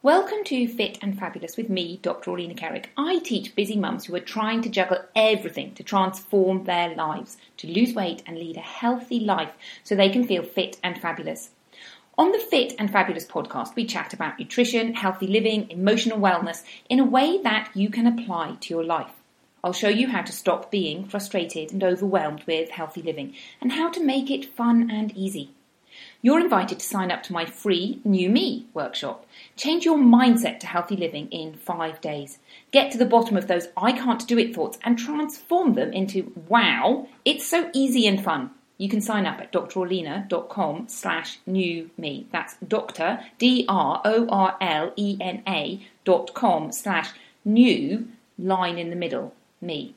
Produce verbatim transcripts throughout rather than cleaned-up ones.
Welcome to Fit and Fabulous with me, Doctor Alina Kerrick. I teach busy mums who are trying to juggle everything to transform their lives, to lose weight and lead a healthy life so they can feel fit and fabulous. On the Fit and Fabulous podcast, we chat about nutrition, healthy living, emotional wellness in a way that you can apply to your life. I'll show you how to stop being frustrated and overwhelmed with healthy living and how to make it fun and easy. You're invited to sign up to my free New Me workshop. Change your mindset to healthy living in five days. Get to the bottom of those I can't do it thoughts and transform them into, wow, it's so easy and fun. You can sign up at dralina.com slash new me. That's Doctor, D R O R L E N A dot com slash new line in the middle, me.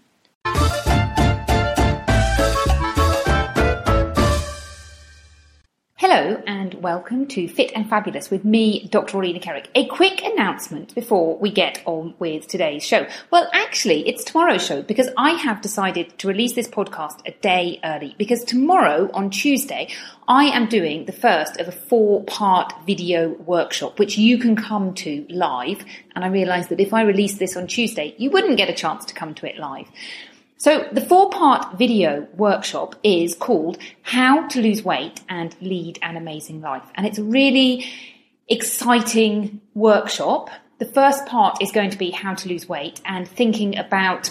Hello and welcome to Fit and Fabulous with me, Doctor Orlina Kerrick. A quick announcement before we get on with today's show. Well, actually, it's tomorrow's show because I have decided to release this podcast a day early because tomorrow, on Tuesday, I am doing the first of a four-part video workshop, which you can come to live. And I realise that if I release this on Tuesday, you wouldn't get a chance to come to it live. So the four-part video workshop is called How to Lose Weight and Lead an Amazing Life. And it's a really exciting workshop. The first part is going to be how to lose weight and thinking about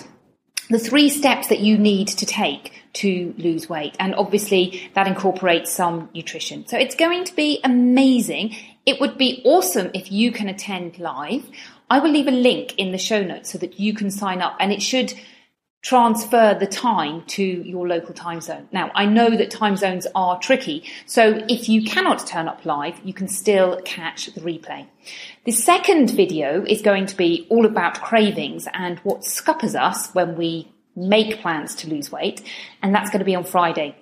the three steps that you need to take to lose weight. And obviously that incorporates some nutrition. So it's going to be amazing. It would be awesome if you can attend live. I will leave a link in the show notes so that you can sign up, and it should transfer the time to your local time zone. Now, I know that time zones are tricky, so if you cannot turn up live, you can still catch the replay. The second video is going to be all about cravings and what scuppers us when we make plans to lose weight, and that's going to be on Friday.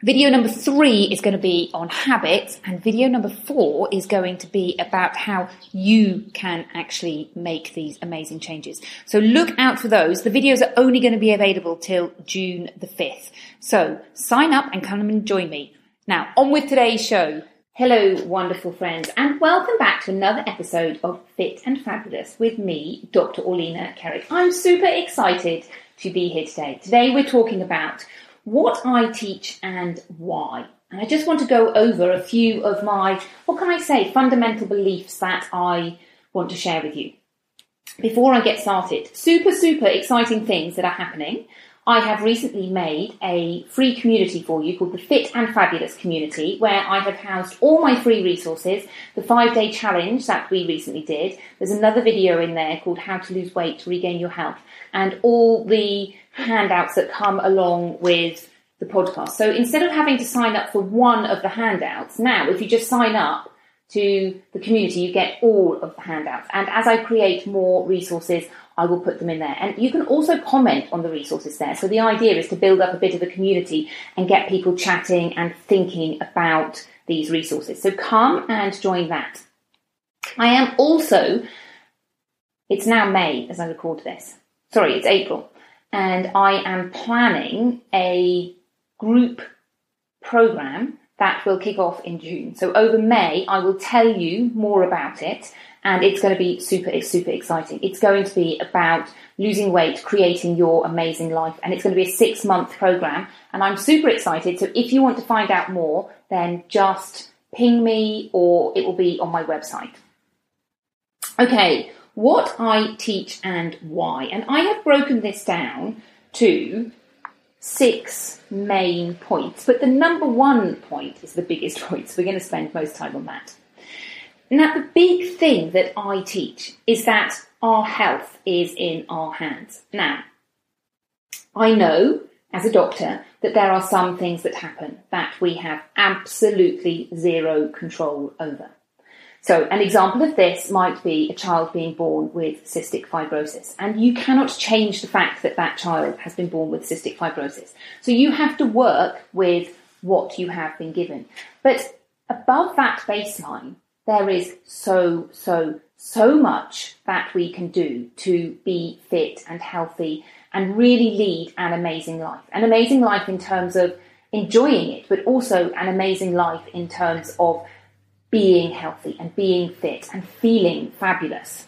Video number three is going to be on habits, and video number four is going to be about how you can actually make these amazing changes. So look out for those. The videos are only going to be available till June the fifth. So sign up and come and join me. Now, on with today's show. Hello, wonderful friends, and welcome back to another episode of Fit and Fabulous with me, Doctor Alina Kerrick. I'm super excited to be here today. Today we're talking about what I teach and why. And I just want to go over a few of my, what can I say, fundamental beliefs that I want to share with you. Before I get started, super, super exciting things that are happening. I have recently made a free community for you called the Fit and Fabulous community, where I have housed all my free resources, the five-day challenge that we recently did. There's another video in there called How to Lose Weight to Regain Your Health, and all the handouts that come along with the podcast. So instead of having to sign up for one of the handouts, now if you just sign up to the community, you get all of the handouts. And as I create more resources, I will put them in there. And you can also comment on the resources there. So the idea is to build up a bit of a community and get people chatting and thinking about these resources. So come and join that. I am also, it's now May as I record this. Sorry, it's April. And I am planning a group program that will kick off in June. So over May, I will tell you more about it. And it's going to be super, super exciting. It's going to be about losing weight, creating your amazing life. And it's going to be a six-month program. And I'm super excited. So if you want to find out more, then just ping me, or it will be on my website. Okay, what I teach and why. And I have broken this down to six main points, but the number one point is the biggest point, so we're going to spend most time on that. Now, the big thing that I teach is that our health is in our hands. Now, I know as a doctor that there are some things that happen that we have absolutely zero control over. So an example of this might be a child being born with cystic fibrosis, and you cannot change the fact that that child has been born with cystic fibrosis. So you have to work with what you have been given. But above that baseline, there is so, so, so much that we can do to be fit and healthy and really lead an amazing life. An amazing life in terms of enjoying it, but also an amazing life in terms of being healthy and being fit and feeling fabulous.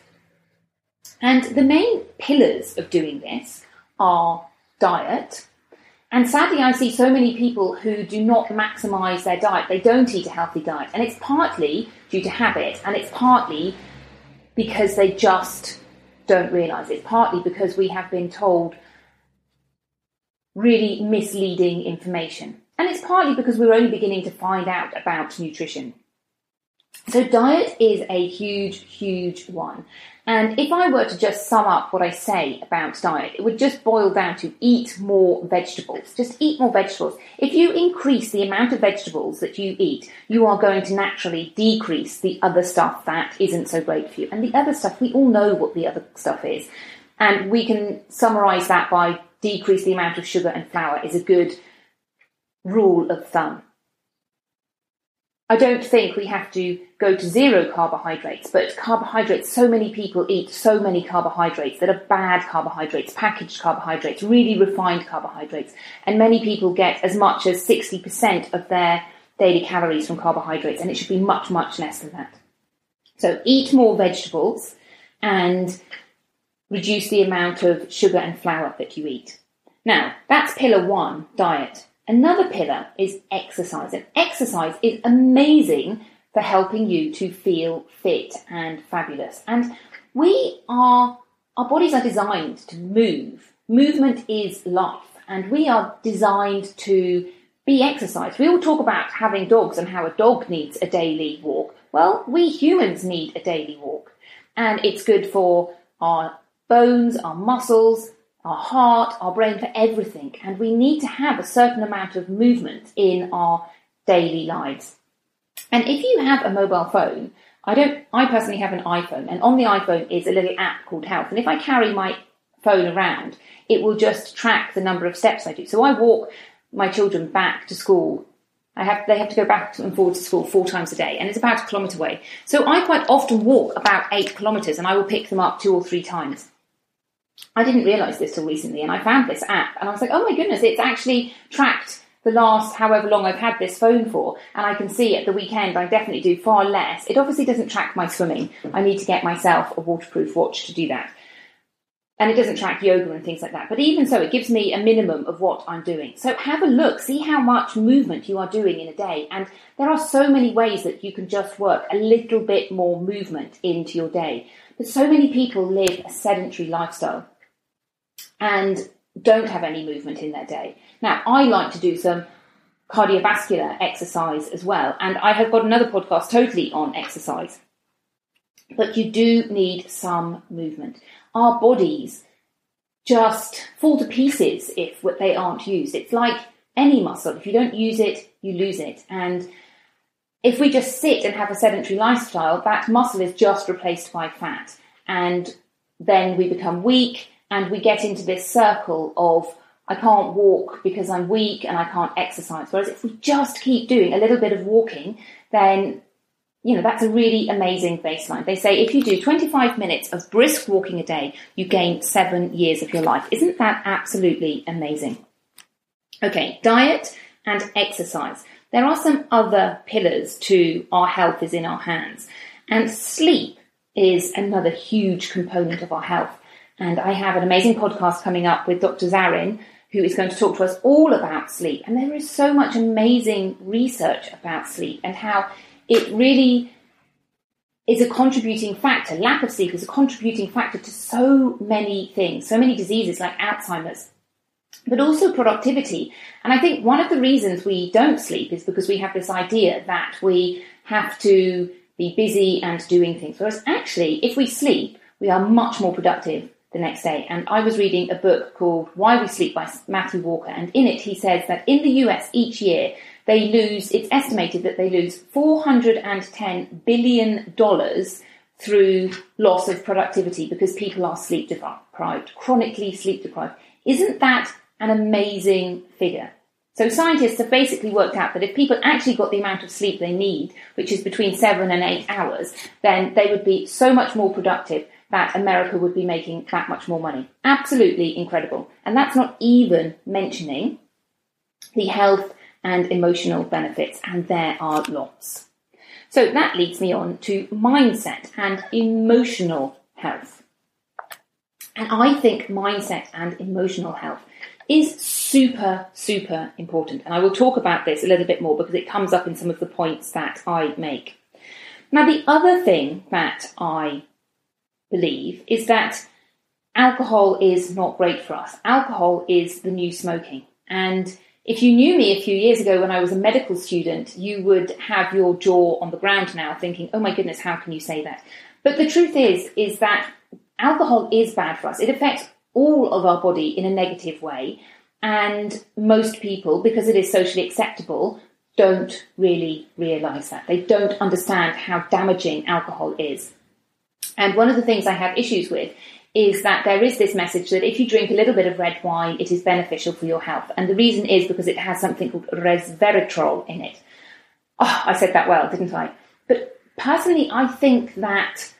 And the main pillars of doing this are diet. And sadly, I see so many people who do not maximise their diet. They don't eat a healthy diet. And it's partly due to habit, and it's partly because they just don't realise it. Partly because we have been told really misleading information. And it's partly because we're only beginning to find out about nutrition. So diet is a huge, huge one. And if I were to just sum up what I say about diet, it would just boil down to eat more vegetables. Just eat more vegetables. If you increase the amount of vegetables that you eat, you are going to naturally decrease the other stuff that isn't so great for you. And the other stuff, we all know what the other stuff is. And we can summarise that by decrease the amount of sugar and flour is a good rule of thumb. I don't think we have to go to zero carbohydrates, but carbohydrates, so many people eat so many carbohydrates that are bad carbohydrates, packaged carbohydrates, really refined carbohydrates. And many people get as much as sixty percent of their daily calories from carbohydrates, and it should be much, much less than that. So eat more vegetables and reduce the amount of sugar and flour that you eat. Now, that's pillar one, diet. Another pillar is exercise, and exercise is amazing for helping you to feel fit and fabulous. And we are, our bodies are designed to move. Movement is life, and we are designed to be exercised. We all talk about having dogs and how a dog needs a daily walk. Well, we humans need a daily walk, and it's good for our bones, our muscles, our heart, our brain, for everything. And we need to have a certain amount of movement in our daily lives. And if you have a mobile phone, I don't, I personally have an iPhone, and on the iPhone is a little app called Health. And if I carry my phone around, it will just track the number of steps I do. So I walk my children back to school. I have, they have to go back and forward to school four times a day, and it's about a kilometre away. So I quite often walk about eight kilometres, and I will pick them up two or three times. I didn't realise this till recently, and I found this app, and I was like, oh my goodness, it's actually tracked the last however long I've had this phone for, and I can see at the weekend I definitely do far less. It obviously doesn't track my swimming. I need to get myself a waterproof watch to do that. And it doesn't track yoga and things like that. But even so, it gives me a minimum of what I'm doing. So have a look, see how much movement you are doing in a day. And there are so many ways that you can just work a little bit more movement into your day. But so many people live a sedentary lifestyle and don't have any movement in their day. Now, I like to do some cardiovascular exercise as well. And I have got another podcast totally on exercise. But you do need some movement. Our bodies just fall to pieces if they aren't used. It's like any muscle. If you don't use it, you lose it. And if we just sit and have a sedentary lifestyle, that muscle is just replaced by fat. And then we become weak, and we get into this circle of, I can't walk because I'm weak and I can't exercise. Whereas if we just keep doing a little bit of walking, then you know, that's a really amazing baseline. They say if you do twenty-five minutes of brisk walking a day, you gain seven years of your life. Isn't that absolutely amazing? Okay, diet and exercise. There are some other pillars to our health is in our hands. And sleep is another huge component of our health. And I have an amazing podcast coming up with Doctor Zarin, who is going to talk to us all about sleep. And there is so much amazing research about sleep and how it really is a contributing factor. Lack of sleep is a contributing factor to so many things, so many diseases like Alzheimer's. but also productivity. And I think one of the reasons we don't sleep is because we have this idea that we have to be busy and doing things. Whereas actually, if we sleep, we are much more productive the next day. And I was reading a book called Why We Sleep by Matthew Walker. And in it, he says that in the U S each year, they lose, it's estimated that they lose four hundred ten billion dollars through loss of productivity because people are sleep deprived, chronically sleep deprived. Isn't that an amazing figure? So scientists have basically worked out that if people actually got the amount of sleep they need, which is between seven and eight hours, then they would be so much more productive that America would be making that much more money. Absolutely incredible. And that's not even mentioning the health and emotional benefits, and there are lots. So that leads me on to mindset and emotional health. And I think mindset and emotional health is super, super important. And I will talk about this a little bit more because it comes up in some of the points that I make. Now, the other thing that I believe is that alcohol is not great for us. Alcohol is the new smoking. And if you knew me a few years ago when I was a medical student, you would have your jaw on the ground now thinking, oh my goodness, how can you say that? But the truth is, is that alcohol is bad for us. It affects all of our body in a negative way. And most people, because it is socially acceptable, don't really realise that. They don't understand how damaging alcohol is. And one of the things I have issues with is that there is this message that if you drink a little bit of red wine, it is beneficial for your health. And the reason is because it has something called resveratrol in it. Oh, I said that well, didn't I? But personally, I think that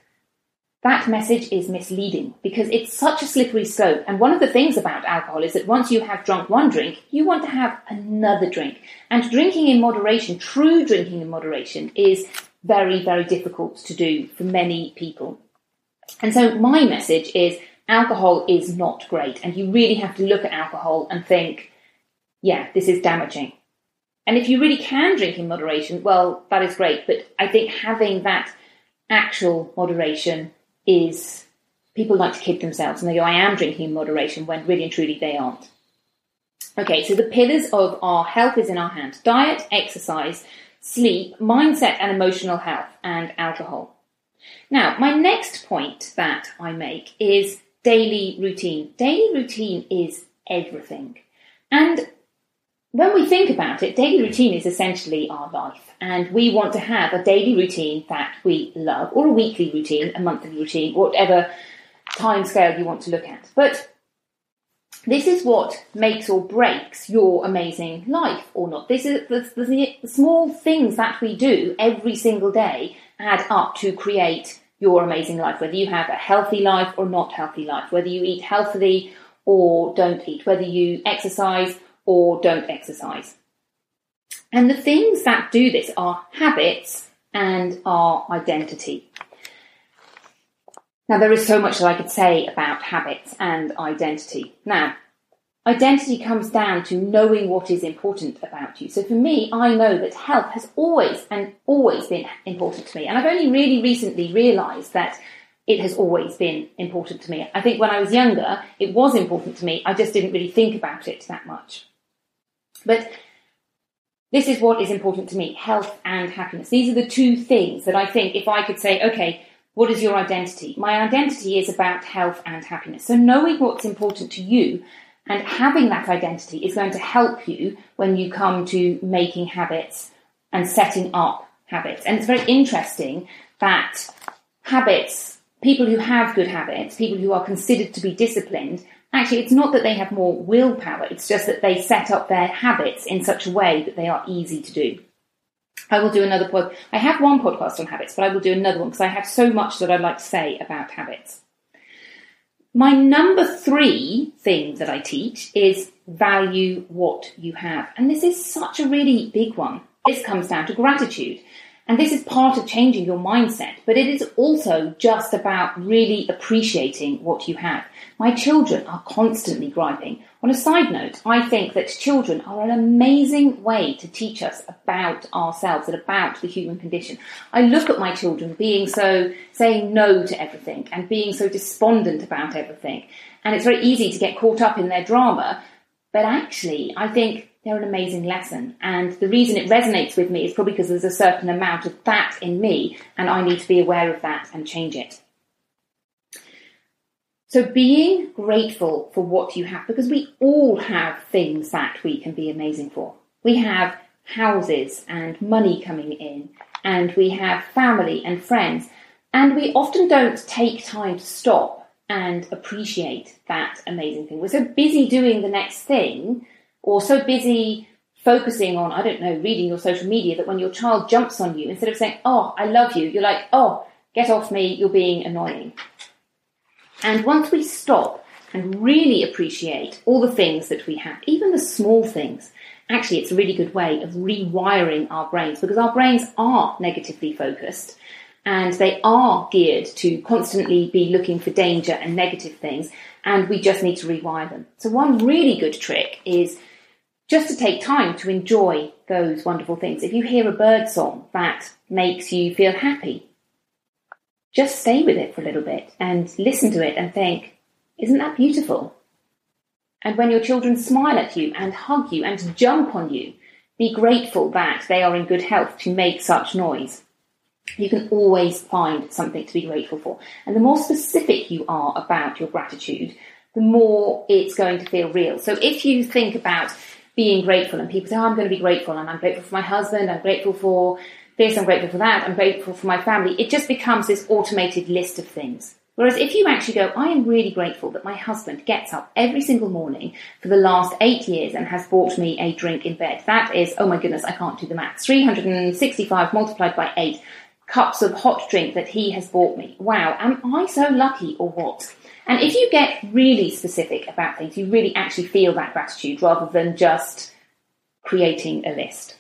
that message is misleading because it's such a slippery slope. And one of the things about alcohol is that once you have drunk one drink, you want to have another drink. And drinking in moderation, true drinking in moderation, is very, very difficult to do for many people. And so my message is alcohol is not great. And you really have to look at alcohol and think, yeah, this is damaging. And if you really can drink in moderation, well, that is great. But I think having that actual moderation is, people like to kid themselves and they go, I am drinking in moderation, when really and truly they aren't. Okay, so the pillars of our health is in our hand. Diet, exercise, sleep, mindset and emotional health, and alcohol. Now, my next point that I make is daily routine. Daily routine is everything. And when we think about it, daily routine is essentially our life. And we want to have a daily routine that we love, or a weekly routine, a monthly routine, whatever time scale you want to look at. But this is what makes or breaks your amazing life or not. This is the, the, the small things that we do every single day add up to create your amazing life, whether you have a healthy life or not healthy life, whether you eat healthily or don't eat, whether you exercise or don't exercise. And the things that do this are habits and our identity. Now, there is so much that I could say about habits and identity. Now, identity comes down to knowing what is important about you. So for me, I know that health has always and always been important to me. And I've only really recently realised that it has always been important to me. I think when I was younger, it was important to me. I just didn't really think about it that much. But this is what is important to me, health and happiness. These are the two things that I think if I could say, okay, what is your identity? My identity is about health and happiness. So knowing what's important to you and having that identity is going to help you when you come to making habits and setting up habits. And it's very interesting that habits, people who have good habits, people who are considered to be disciplined, actually, it's not that they have more willpower. It's just that they set up their habits in such a way that they are easy to do. I will do another pod. I have one podcast on habits, but I will do another one because I have so much that I'd like to say about habits. My number three thing that I teach is value what you have. And this is such a really big one. This comes down to gratitude. And this is part of changing your mindset, but it is also just about really appreciating what you have. My children are constantly griping. On a side note, I think that children are an amazing way to teach us about ourselves and about the human condition. I look at my children being so, saying no to everything and being so despondent about everything. And it's very easy to get caught up in their drama But actually, I think they're an amazing lesson. And the reason it resonates with me is probably because there's a certain amount of that in me, and I need to be aware of that and change it. So being grateful for what you have, because we all have things that we can be amazing for. We have houses and money coming in, and we have family and friends, and we often don't take time to stop and appreciate that amazing thing. We're so busy doing the next thing, or so busy focusing on, I don't know, reading your social media, that when your child jumps on you, instead of saying, oh, I love you, you're like, oh, get off me, you're being annoying. And once we stop and really appreciate all the things that we have, even the small things, actually it's a really good way of rewiring our brains, because our brains are negatively focused and they are geared to constantly be looking for danger and negative things, and we just need to rewire them. So one really good trick is just to take time to enjoy those wonderful things. If you hear a bird song that makes you feel happy, just stay with it for a little bit and listen to it and think, isn't that beautiful? And when your children smile at you and hug you and jump on you, be grateful that they are in good health to make such noise. You can always find something to be grateful for. And the more specific you are about your gratitude, the more it's going to feel real. So if you think about being grateful, and people say, oh, I'm going to be grateful, and I'm grateful for my husband, I'm grateful for this, I'm grateful for that, I'm grateful for my family, it just becomes this automated list of things. Whereas if you actually go, I am really grateful that my husband gets up every single morning for the last eight years and has bought me a drink in bed. That is, oh my goodness, I can't do the maths. three hundred sixty-five multiplied by eight cups of hot drink that he has bought me. Wow, am I so lucky or what? And if you get really specific about things, you really actually feel that gratitude rather than just creating a list.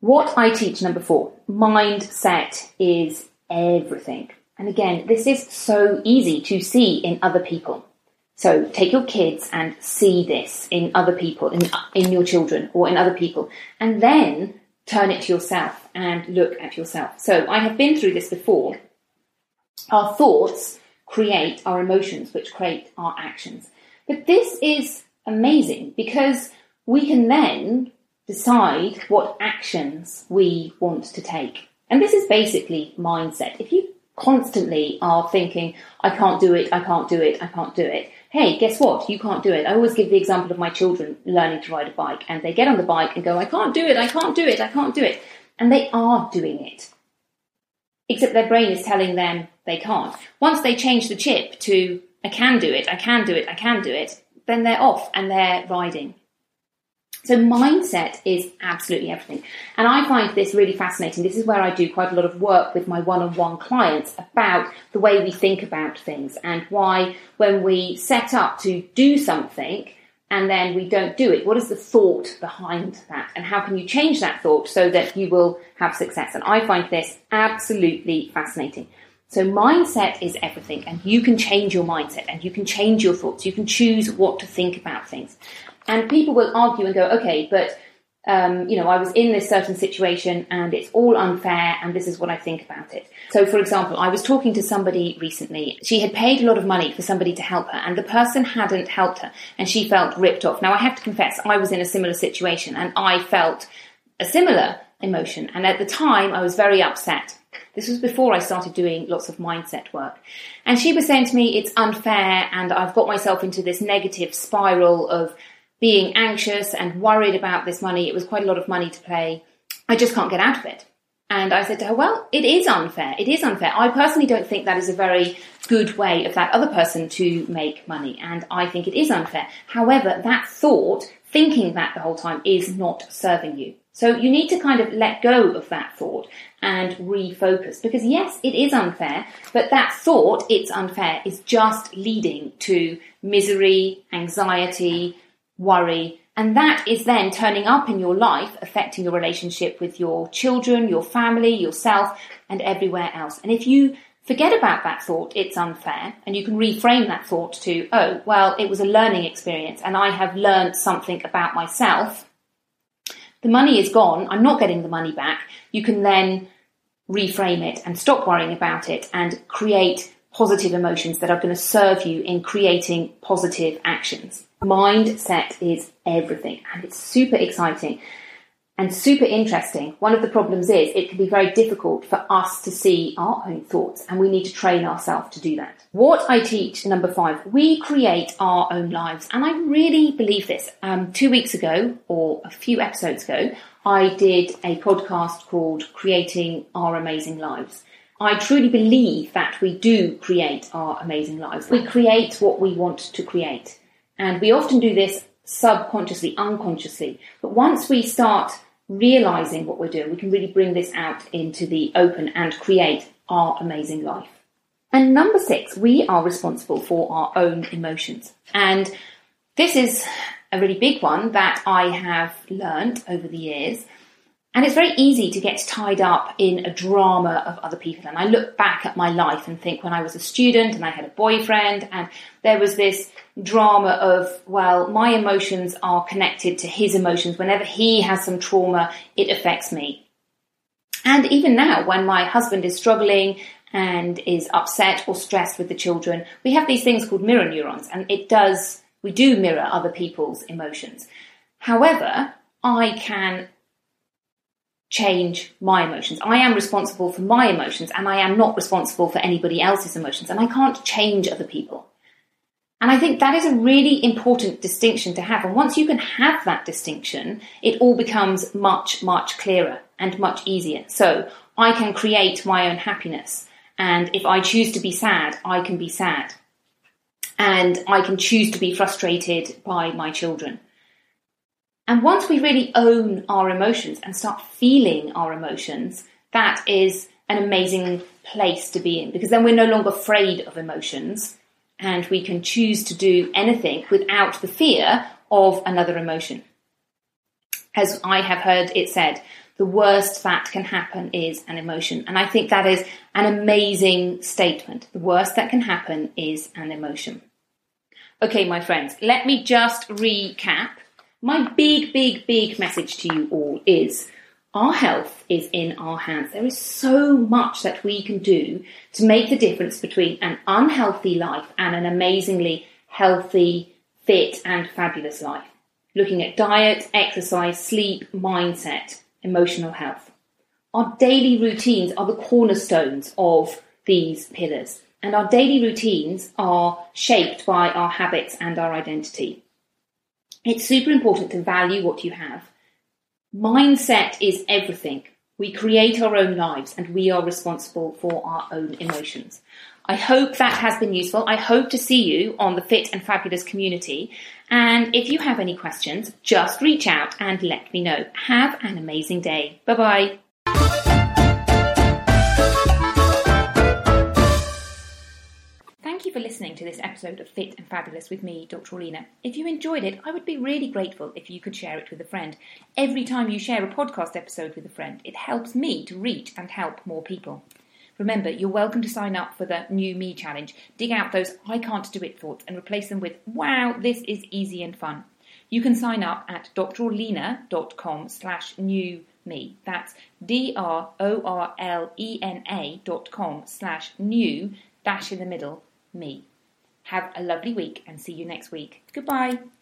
What I teach, number four, mindset is everything. And again, this is so easy to see in other people. So take your kids and see this in other people, in, in your children or in other people, and then turn it to yourself and look at yourself. So I have been through this before. Our thoughts create our emotions, which create our actions. But this is amazing because we can then decide what actions we want to take. And this is basically mindset. If you constantly are thinking, I can't do it, I can't do it, I can't do it. Hey, guess what? You can't do it. I always give the example of my children learning to ride a bike, and they get on the bike and go, I can't do it, I can't do it, I can't do it. And they are doing it. Except their brain is telling them they can't. Once they change the chip to, I can do it, I can do it, I can do it, then they're off and they're riding. So mindset is absolutely everything. And I find this really fascinating. This is where I do quite a lot of work with my one-on-one clients about the way we think about things and why when we set up to do something and then we don't do it, what is the thought behind that? And how can you change that thought so that you will have success? And I find this absolutely fascinating. So mindset is everything, and you can change your mindset and you can change your thoughts. You can choose what to think about things. And people will argue and go, okay, but, um, you know, I was in this certain situation and it's all unfair and this is what I think about it. So, for example, I was talking to somebody recently. She had paid a lot of money for somebody to help her, and the person hadn't helped her, and she felt ripped off. Now, I have to confess, I was in a similar situation and I felt a similar emotion. And at the time, I was very upset. This was before I started doing lots of mindset work. And she was saying to me, it's unfair and I've got myself into this negative spiral of being anxious and worried about this money. It was quite a lot of money to pay. I just can't get out of it. And I said to her, well, it is unfair. It is unfair. I personally don't think that is a very good way of that other person to make money. And I think it is unfair. However, that thought, thinking that the whole time, is not serving you. So you need to kind of let go of that thought and refocus, because yes, it is unfair, but that thought, it's unfair, is just leading to misery, anxiety, worry, and that is then turning up in your life, affecting your relationship with your children, your family, yourself, and everywhere else. And if you forget about that thought, it's unfair, and you can reframe that thought to, oh, well, it was a learning experience and I have learned something about myself. The money is gone. I'm not getting the money back. You can then reframe it and stop worrying about it and create positive emotions that are going to serve you in creating positive actions. Mindset is everything, and it's super exciting and super interesting. One of the problems is it can be very difficult for us to see our own thoughts, and we need to train ourselves to do that. What I teach, number five, we create our own lives. And I really believe this. Um, two weeks ago, or a few episodes ago, I did a podcast called Creating Our Amazing Lives. I truly believe that we do create our amazing lives. We create what we want to create. And we often do this subconsciously, unconsciously. But once we start realizing what we're doing, we can really bring this out into the open and create our amazing life. And number six, we are responsible for our own emotions. And this is a really big one that I have learned over the years. And it's very easy to get tied up in a drama of other people. And I look back at my life and think when I was a student and I had a boyfriend and there was this drama of, well, my emotions are connected to his emotions. Whenever he has some trauma, it affects me. And even now, when my husband is struggling and is upset or stressed with the children, we have these things called mirror neurons. And it does, we do mirror other people's emotions. However, I can change my emotions. I am responsible for my emotions, and I am not responsible for anybody else's emotions, and I can't change other people. And I think that is a really important distinction to have. And once you can have that distinction, it all becomes much, much clearer and much easier. So I can create my own happiness. And if I choose to be sad, I can be sad. And I can choose to be frustrated by my children. And once we really own our emotions and start feeling our emotions, that is an amazing place to be in, because then we're no longer afraid of emotions and we can choose to do anything without the fear of another emotion. As I have heard it said, the worst that can happen is an emotion. And I think that is an amazing statement. The worst that can happen is an emotion. Okay, my friends, let me just recap. My big, big, big message to you all is our health is in our hands. There is so much that we can do to make the difference between an unhealthy life and an amazingly healthy, fit and fabulous life. Looking at diet, exercise, sleep, mindset, emotional health. Our daily routines are the cornerstones of these pillars, and our daily routines are shaped by our habits and our identity. It's super important to value what you have. Mindset is everything. We create our own lives and we are responsible for our own emotions. I hope that has been useful. I hope to see you on the Fit and Fabulous community. And if you have any questions, just reach out and let me know. Have an amazing day. Bye-bye. Thank you for listening to this episode of Fit and Fabulous with me, Doctor Alina. If you enjoyed it, I would be really grateful if you could share it with a friend. Every time you share a podcast episode with a friend, it helps me to reach and help more people. Remember, you're welcome to sign up for the New Me Challenge. Dig out those I can't do it thoughts and replace them with, wow, this is easy and fun. You can sign up at dralina.com slash new me. That's D-R-O-R-L-E-N-A dot com slash new dash in the middle. Me. Have a lovely week and see you next week. Goodbye.